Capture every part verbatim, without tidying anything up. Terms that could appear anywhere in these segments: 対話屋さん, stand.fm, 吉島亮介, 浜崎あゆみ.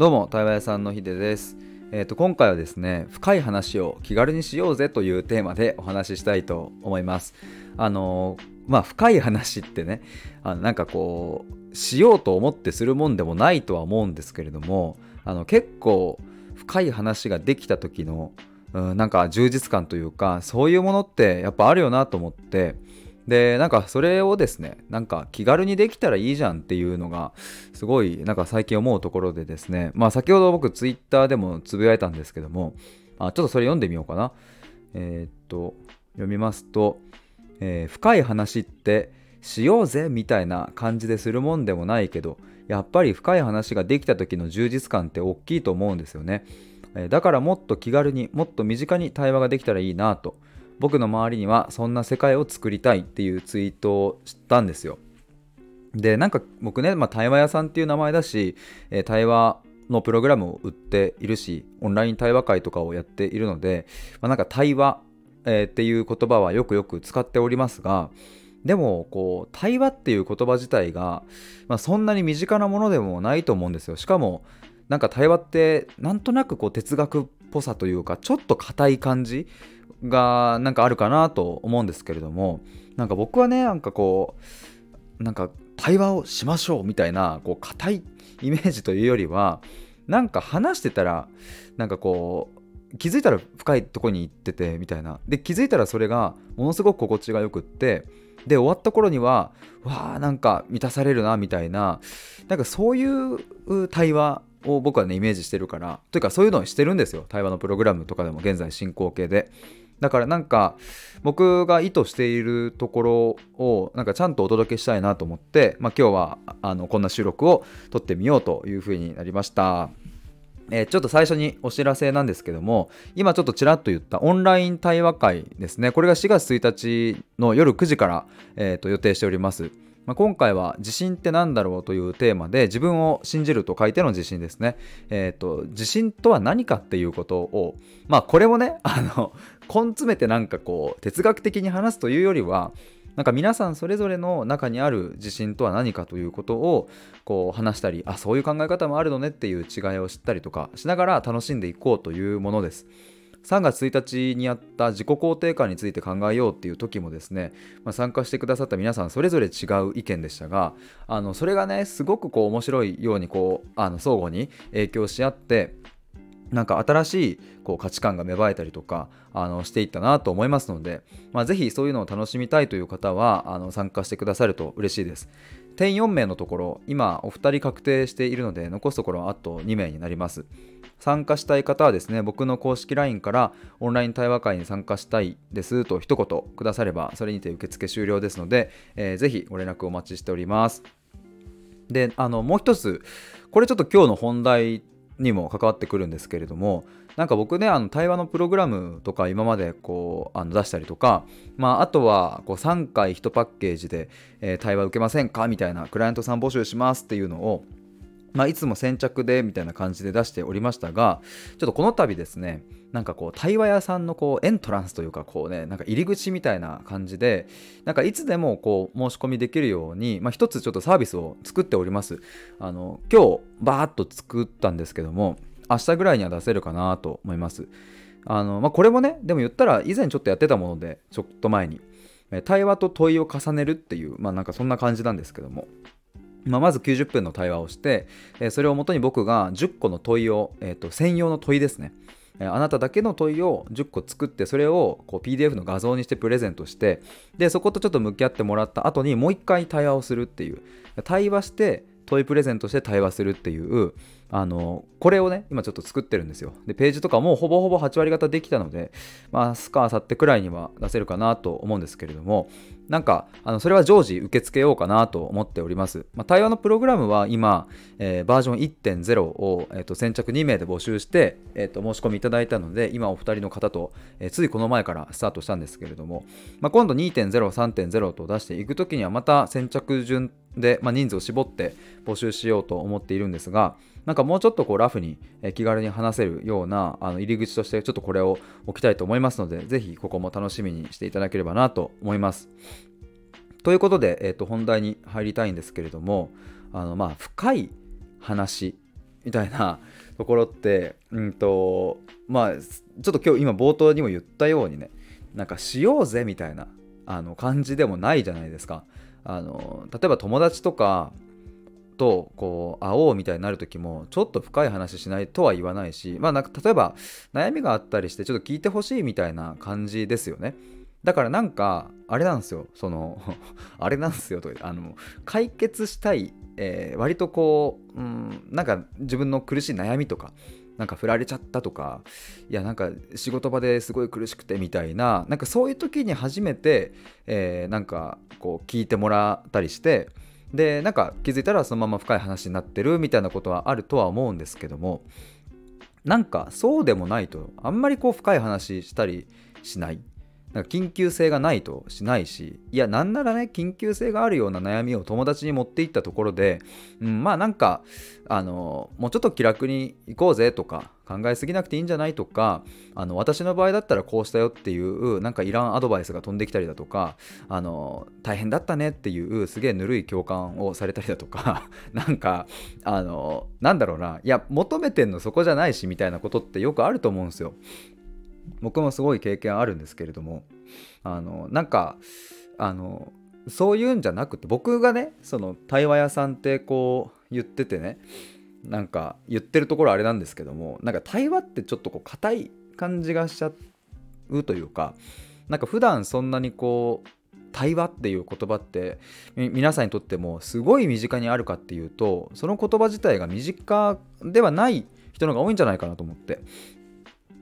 どうも、対話屋さんのヒデです。えーと、今回はですね、深い話を気軽にしようぜというテーマでお話ししたいと思います。あのー、まあ深い話ってね、あのなんかこうしようと思ってするもんでもないとは思うんですけれども、あの結構深い話ができた時の、うん、なんか充実感というか、そういうものってやっぱあるよなと思って。でなんかそれをですね、なんか気軽にできたらいいじゃんっていうのがすごいなんか最近思うところでですね、まあ先ほど僕ツイッターでもつぶやいたんですけども、あちょっとそれ読んでみようかな。えー、っと読みますと、えー、深い話ってしようぜみたいな感じでするもんでもないけど、やっぱり深い話ができた時の充実感って大きいと思うんですよね。だからもっと気軽に、もっと身近に対話ができたらいいなと、僕の周りにはそんな世界を作りたいっていうツイートをしたんですよ。でなんか僕ね、まあ、対話屋さんっていう名前だし、えー、対話のプログラムを売っているし、オンライン対話会とかをやっているので、まあ、なんか対話、えー、っていう言葉はよくよく使っておりますが、でもこう対話っていう言葉自体が、まあ、そんなに身近なものでもないと思うんですよ。しかもなんか対話ってなんとなくこう哲学っぽさというか、ちょっと硬い感じがなんかあるかなと思うんですけれども、なんか僕はね、なんかこうなんか対話をしましょうみたいなこう固いイメージというよりは、なんか話してたらなんかこう気づいたら深いとこに行っててみたいな、で気づいたらそれがものすごく心地がよくって、で終わった頃にはわーなんか満たされるなみたいな、なんかそういう対話を僕はねイメージしてるから、というかそういうのをしてるんですよ。対話のプログラムとかでも現在進行形で、だからなんか僕が意図しているところをなんかちゃんとお届けしたいなと思って、まあ、今日はあのこんな収録を撮ってみようというふうになりました。えー、ちょっと最初にお知らせなんですけども、今ちょっとちらっと言ったオンライン対話会ですね。これがしがつついたちの夜くじから、えー、と予定しております。まあ、今回は自信って何だろうというテーマで、自分を信じると書いての自信ですね。えっと、自信とは何かっていうことを、まあこれもね、あの、根詰めてなんかこう哲学的に話すというよりは、なんか皆さんそれぞれの中にある自信とは何かということをこう話したり、あ、そういう考え方もあるのねっていう違いを知ったりとかしながら楽しんでいこうというものです。さんがつついたちにやった自己肯定感について考えようっていう時もですね、まあ、参加してくださった皆さんそれぞれ違う意見でしたが、あのそれがねすごくこう面白いようにこうあの相互に影響し合って、なんか新しいこう価値観が芽生えたりとかあのしていったなと思いますので、まあ、ぜひそういうのを楽しみたいという方はあの参加してくださると嬉しいです。定員よんめいのところ、今おふたり確定しているので、残すところはあとにめいになります。参加したい方はですね、僕の公式 ライン からオンライン対話会に参加したいですと一言くだされば、それにて受付終了ですので、えー、ぜひご連絡お待ちしております。で、あのもう一つ、これちょっと今日の本題にも関わってくるんですけれども、なんか僕ね、あの対話のプログラムとか今までこうあの出したりとか、まあ、あとはこうさんかいいちパッケージで、えー、対話受けませんかみたいな、クライアントさん募集しますっていうのを、まあ、いつも先着でみたいな感じで出しておりましたが、ちょっとこの度ですね、なんかこう対話屋さんのこうエントランスというか、こうね、なんか入り口みたいな感じで、なんかいつでもこう申し込みできるように、まあ、一つちょっとサービスを作っております。あの今日バーっと作ったんですけども、明日ぐらいには出せるかなと思います。あの、まあ、これもね、でも言ったら以前ちょっとやってたもので、ちょっと前に対話と問いを重ねるっていう、まあ、なんかそんな感じなんですけども、まあ、まずきゅうじゅっぷんの対話をして、えー、それをもとに僕がじゅっこの問いを、えーと、専用の問いですね、えー、あなただけの問いをじゅっこ作って、それをこう ピーディーエフ の画像にしてプレゼントして、でそことちょっと向き合ってもらった後にもう一回対話をするっていう、対話して問いプレゼントして対話するっていう、あのこれをね今ちょっと作ってるんですよ。でページとかもうほぼほぼはちわりがたできたので、まあ、明日か明後日くらいには出せるかなと思うんですけれども、なんかあのそれは常時受け付けようかなと思っております。まあ、対話のプログラムは今、えー、バージョン いってんゼロ を、えー、と先着にめいで募集して、えー、と申し込みいただいたので、今おふたりの方と、えー、ついこの前からスタートしたんですけれども、まあ、今度 にてんゼロ、さんてんゼロ と出していくときにはまた先着順で、まあ、人数を絞って募集しようと思っているんですが、なんかもうちょっとこうラフに気軽に話せるようなあの入り口としてちょっとこれを置きたいと思いますので、ぜひここも楽しみにしていただければなと思います。ということで、えーと、本題に入りたいんですけれども、あのまあ深い話みたいなところって、うんとまあ、ちょっと今日今冒頭にも言ったようにね、なんかしようぜみたいなあの感じでもないじゃないですか。あの例えば友達とかとこう会おうみたいになる時もちょっと深い話しないとは言わないし、まあ、なんか例えば悩みがあったりしてちょっと聞いてほしいみたいな感じですよね。だからなんかあれなんですよ、そのあれなんですよとあの解決したい、えー、割とこう、うん、なんか自分の苦しい悩みとか、なんか振られちゃったとか、いやなんか仕事場ですごい苦しくてみたいな、なんかそういう時に初めて、えー、なんかこう聞いてもらったりして。でなんか気づいたらそのまま深い話になってるみたいなことはあるとは思うんですけども、なんかそうでもないとあんまりこう深い話したりしない、なんか緊急性がないとしないし、いやなんならね緊急性があるような悩みを友達に持っていったところで、うん、まあなんかあのもうちょっと気楽に行こうぜとか、考えすぎなくていいんじゃないとか、あの私の場合だったらこうしたよっていうなんかいらんアドバイスが飛んできたりだとか、あの大変だったねっていうすげえぬるい共感をされたりだとかなんかあのなんだろうな、いや求めてんのそこじゃないしみたいなことってよくあると思うんですよ。僕もすごい経験あるんですけれども、あのなんかあのそういうんじゃなくて、僕がねその対話屋さんってこう言っててね、なんか言ってるところあれなんですけども、なんか対話ってちょっとこう硬い感じがしちゃうというか、なんか普段そんなにこう対話っていう言葉って皆さんにとってもすごい身近にあるかっていうと、その言葉自体が身近ではない人の方が多いんじゃないかなと思って、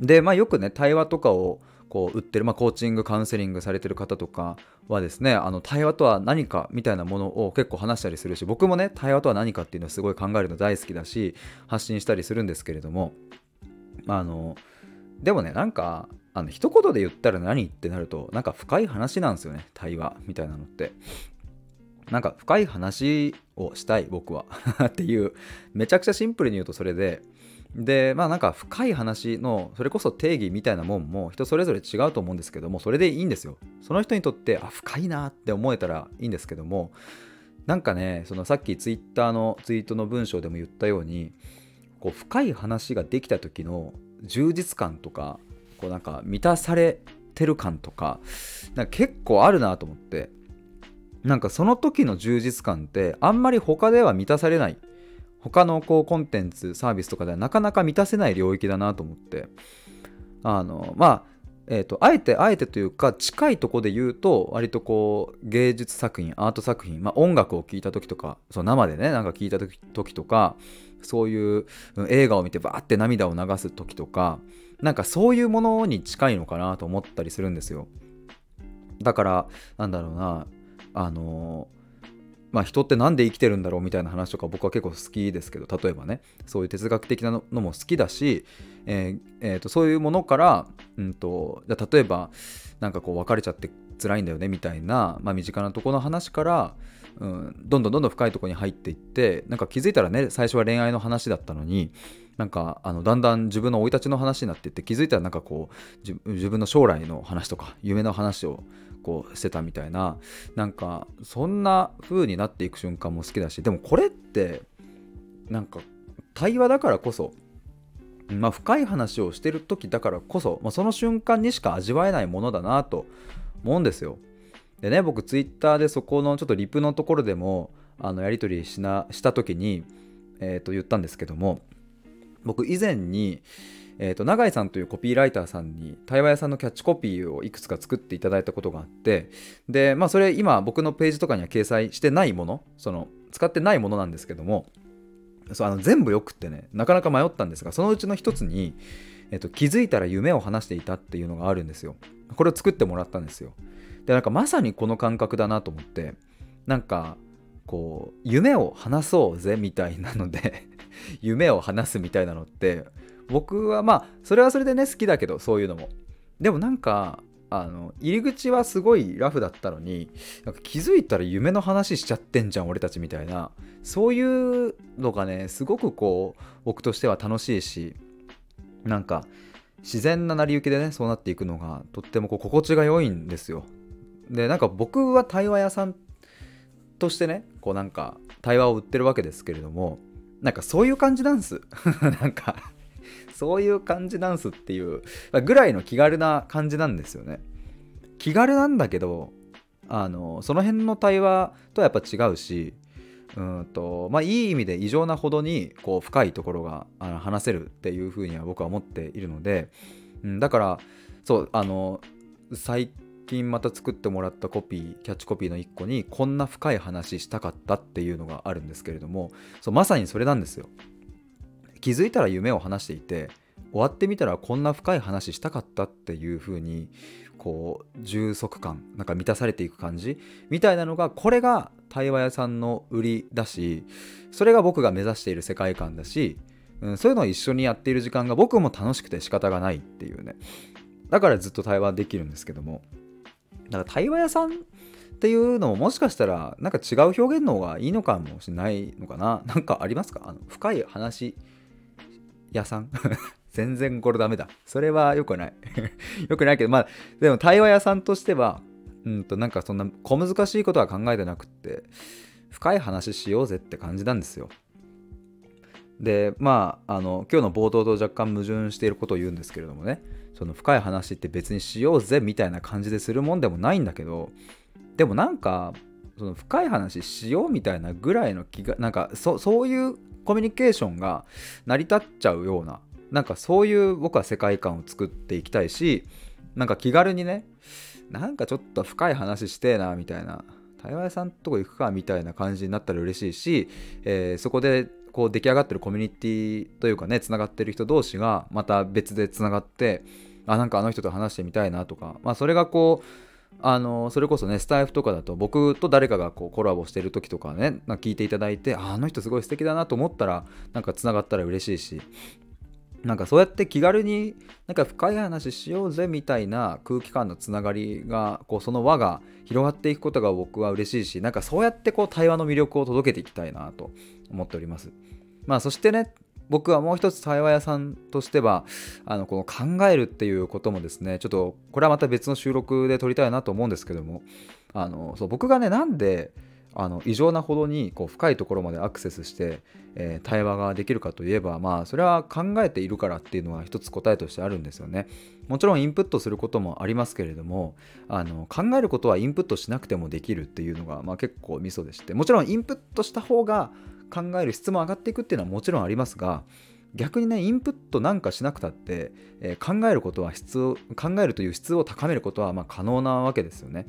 でまあよくね対話とかをこう売ってる、まあ、コーチングカウンセリングされてる方とかはですね、あの対話とは何かみたいなものを結構話したりするし、僕もね対話とは何かっていうのをすごい考えるの大好きだし発信したりするんですけれども、あのでもねなんかあの一言で言ったら何ってなると、なんか深い話なんですよね対話みたいなのって。なんか深い話をしたい僕はっていう、めちゃくちゃシンプルに言うとそれで、でまあなんか深い話のそれこそ定義みたいなもんも人それぞれ違うと思うんですけども、それでいいんですよ。その人にとってあ深いなって思えたらいいんですけども、なんかねそのさっきツイッターのツイートの文章でも言ったように、こう深い話ができた時の充実感とか、こうなんか満たされてる感とか、なんか結構あるなと思って、なんかその時の充実感ってあんまり他では満たされない、他のこうコンテンツサービスとかではなかなか満たせない領域だなと思って、あのまあえっとあえてあえてというか近いとこで言うと、割とこう芸術作品アート作品、まあ音楽を聴いた時とか、そう生でねなんか聴いた時、時とか、そういう映画を見てバーって涙を流す時とか、なんかそういうものに近いのかなと思ったりするんですよ。だからなんだろうな、あのまあ、人ってなんで生きてるんだろうみたいな話とか僕は結構好きですけど、例えばねそういう哲学的なのも好きだし、えーえー、とそういうものから、うん、とじゃ例えばなんかこう別れちゃって辛いんだよねみたいな、まあ、身近なところの話から、うん、どんどんどんどん深いところに入っていって、なんか気づいたらね最初は恋愛の話だったのに、なんかあのだんだん自分の生い立ちの話になっていって、気づいたらなんかこう自分の将来の話とか夢の話をこうしてたみたいな、なんかそんな風になっていく瞬間も好きだし、でもこれってなんか対話だからこそ、まあ、深い話をしてる時だからこそ、まあ、その瞬間にしか味わえないものだなと思うんですよ。でね僕ツイッターでそこのちょっとリプのところでもあのやり取りしなした時に、えー、と言ったんですけども、僕以前に、えー、と永井さんというコピーライターさんに対話屋さんのキャッチコピーをいくつか作っていただいたことがあって、でまあそれ今僕のページとかには掲載してないもの、その使ってないものなんですけども、そうあの全部よくってねなかなか迷ったんですが、そのうちの一つに、えー、と気づいたら夢を話していたっていうのがあるんですよ。これを作ってもらったんですよ。でなんかまさにこの感覚だなと思って、なんかこう夢を話そうぜみたいなので夢を話すみたいなのって僕はまあそれはそれでね好きだけど、そういうのもでもなんかあの入り口はすごいラフだったのに、なんか気づいたら夢の話しちゃってんじゃん俺たちみたいな、そういうのがねすごくこう僕としては楽しいし、なんか自然な成り行きでねそうなっていくのがとってもこう心地が良いんですよ。でなんか僕は対話屋さんとしてねこうなんか対話を売ってるわけですけれども、なんかそういう感じダンスなんかそういう感じダンスっていうぐらいの気軽な感じなんですよね。気軽なんだけど、あのその辺の対話とはやっぱ違うし、うんとまあ、いい意味で異常なほどにこう深いところがあの話せるっていうふうには僕は思っているので、うん、だからそうあの最近また作ってもらったコピーキャッチコピーのいっこにこんな深い話したかったっていうのがあるんですけれども、そうまさにそれなんですよ。気づいたら夢を話していて、終わってみたらこんな深い話したかったっていうふうにこう充足感なんか満たされていく感じみたいなのが、これが対話屋さんの売りだし、それが僕が目指している世界観だし、うん、そういうのを一緒にやっている時間が僕も楽しくて仕方がないっていうね。だからずっと対話できるんですけども、だから対話屋さんっていうのももしかしたらなんか違う表現の方がいいのかもしれないのかな。なんかありますか、あの深い話屋さん全然これダメだ、それは良くない良くないけど、まあでも対話屋さんとしてはうんとなんかそんな小難しいことは考えてなくって、深い話しようぜって感じなんですよ。でまああの今日の冒頭と若干矛盾していることを言うんですけれどもね、その深い話って別にしようぜみたいな感じでするもんでもないんだけど、でもなんかその深い話しようみたいなぐらいの気がなんか そ, そういうコミュニケーションが成り立っちゃうような、なんかそういう僕は世界観を作っていきたいし、なんか気軽にね、なんかちょっと深い話してえなみたいな、対話屋さんとこ行くかみたいな感じになったら嬉しいし、えー、そこでこう出来上がってるコミュニティというかね、つながってる人同士がまた別でつながって、あなんかあの人と話してみたいなとか、まあそれがこうあのそれこそねスタイフとかだと僕と誰かがこうコラボしてる時とかね、なんか聞いていただいて あ, あの人すごい素敵だなと思ったらなんかつながったら嬉しいし、なんかそうやって気軽になんか深い話しようぜみたいな空気感のつながりがこうその輪が広がっていくことが僕は嬉しいし、なんかそうやってこう対話の魅力を届けていきたいなと思っております。まあそしてね、僕はもう一つ対話屋さんとしてはあのこの考えるっていうこともですね、ちょっとこれはまた別の収録で撮りたいなと思うんですけども、あのそう僕がねなんであの異常なほどにこう深いところまでアクセスして、えー、対話ができるかといえば、まあそれは考えているからっていうのは一つ答えとしてあるんですよね。もちろんインプットすることもありますけれども、あの考えることはインプットしなくてもできるっていうのが、まあ、結構ミソでして、もちろんインプットした方が考える質も上がっていくっていうのはもちろんありますが、逆にねインプットなんかしなくたって、えー、考えることは質を考えるという質を高めることはまあ可能なわけですよね。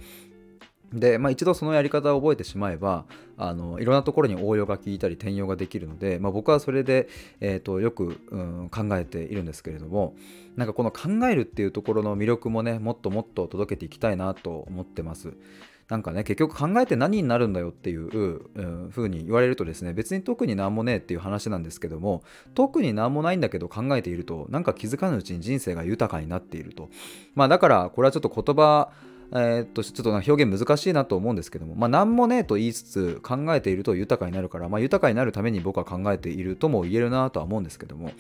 で、まあ、一度そのやり方を覚えてしまえばあのいろんなところに応用が効いたり転用ができるので、まあ、僕はそれで、えー、とよく、うん、考えているんですけれども、なんかこの考えるっていうところの魅力もねもっともっと届けていきたいなと思ってます。なんかね結局考えて何になるんだよっていう、うん、風に言われるとですね、別に特になんもねえっていう話なんですけども、特になんもないんだけど考えているとなんか気づかぬうちに人生が豊かになっていると、まあだからこれはちょっと言葉えー、っとちょっと表現難しいなと思うんですけども、まあ何もねえと言いつつ考えていると豊かになるから、まあ、豊かになるために僕は考えているとも言えるなとは思うんですけども、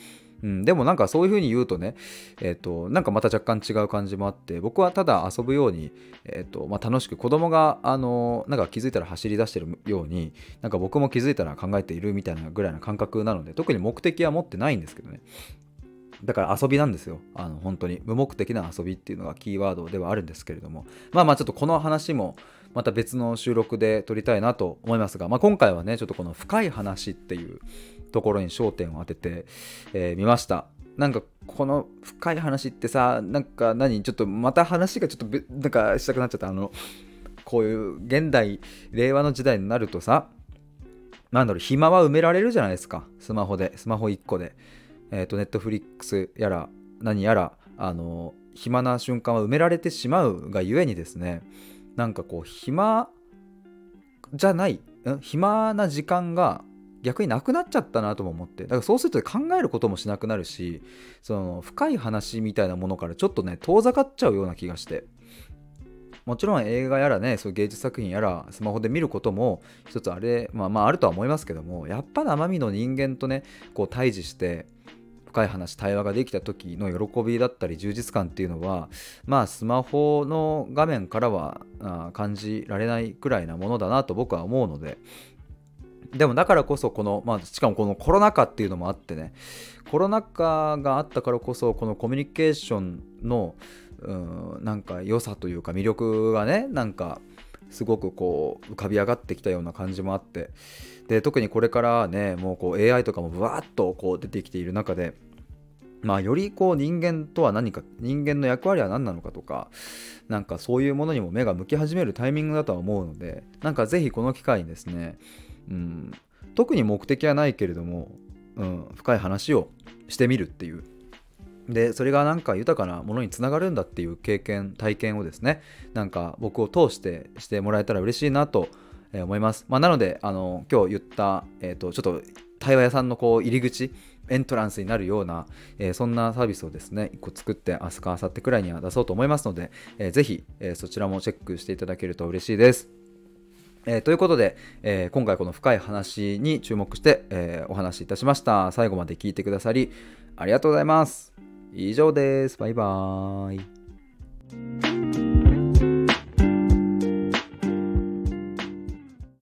うん、でもなんかそういう風に言うとね、えー、となんかまた若干違う感じもあって、僕はただ遊ぶように、えーとまあ、楽しく子供があのなんか気づいたら走り出してるように、なんか僕も気づいたら考えているみたいなぐらいな感覚なので、特に目的は持ってないんですけどね。だから遊びなんですよ。あの本当に無目的な遊びっていうのがキーワードではあるんですけれども、まあまあちょっとこの話もまた別の収録で撮りたいなと思いますが、まあ、今回はねちょっとこの深い話っていうところに焦点を当ててみ、えー、ました。なんかこの深い話ってさ、なんか何ちょっとまた話がちょっとなんかしたくなっちゃった。あのこういう現代令和の時代になるとさ、なんだろう暇は埋められるじゃないですか。スマホでスマホいっこで。えーと、ネットフリックスやら何やらあの暇な瞬間は埋められてしまうがゆえにですね、なんかこう暇じゃない暇な時間が逆になくなっちゃったなとも思って、だからそうすると考えることもしなくなるし、その深い話みたいなものからちょっとね遠ざかっちゃうような気がして、もちろん映画やらねそういう芸術作品やらスマホで見ることも一つあれ、まあ、まああるとは思いますけども、やっぱ生身の人間とねこう対峙して深い話対話ができた時の喜びだったり充実感っていうのは、まあスマホの画面からは感じられないくらいなものだなと僕は思うので、でもだからこそこの、まあ、しかもこのコロナ禍っていうのもあってね、コロナ禍があったからこそこのコミュニケーションのうんなんか良さというか魅力がね、なんかすごくこう浮かび上がってきたような感じもあって、で特にこれからねもうこう エーアイ とかもブワーッとこう出てきている中で、まあ、よりこう人間とは何か、人間の役割は何なのかとか、なんかそういうものにも目が向き始めるタイミングだとは思うので、なんかぜひこの機会にですね、うん、特に目的はないけれども、うん、深い話をしてみるっていう。で、それがなんか豊かなものにつながるんだっていう経験、体験をですね、なんか僕を通してしてもらえたら嬉しいなと思います。まあ、なので、あの、今日言った、えっと、ちょっと対話屋さんのこう入り口、エントランスになるような、えー、そんなサービスをですねいっこ作って明日か明後日くらいには出そうと思いますので、えー、ぜひ、えー、そちらもチェックしていただけると嬉しいです、えー、ということで、えー、今回この深い話に注目して、えー、お話しいたしました。最後まで聞いてくださりありがとうございます。以上です。バイバーイ。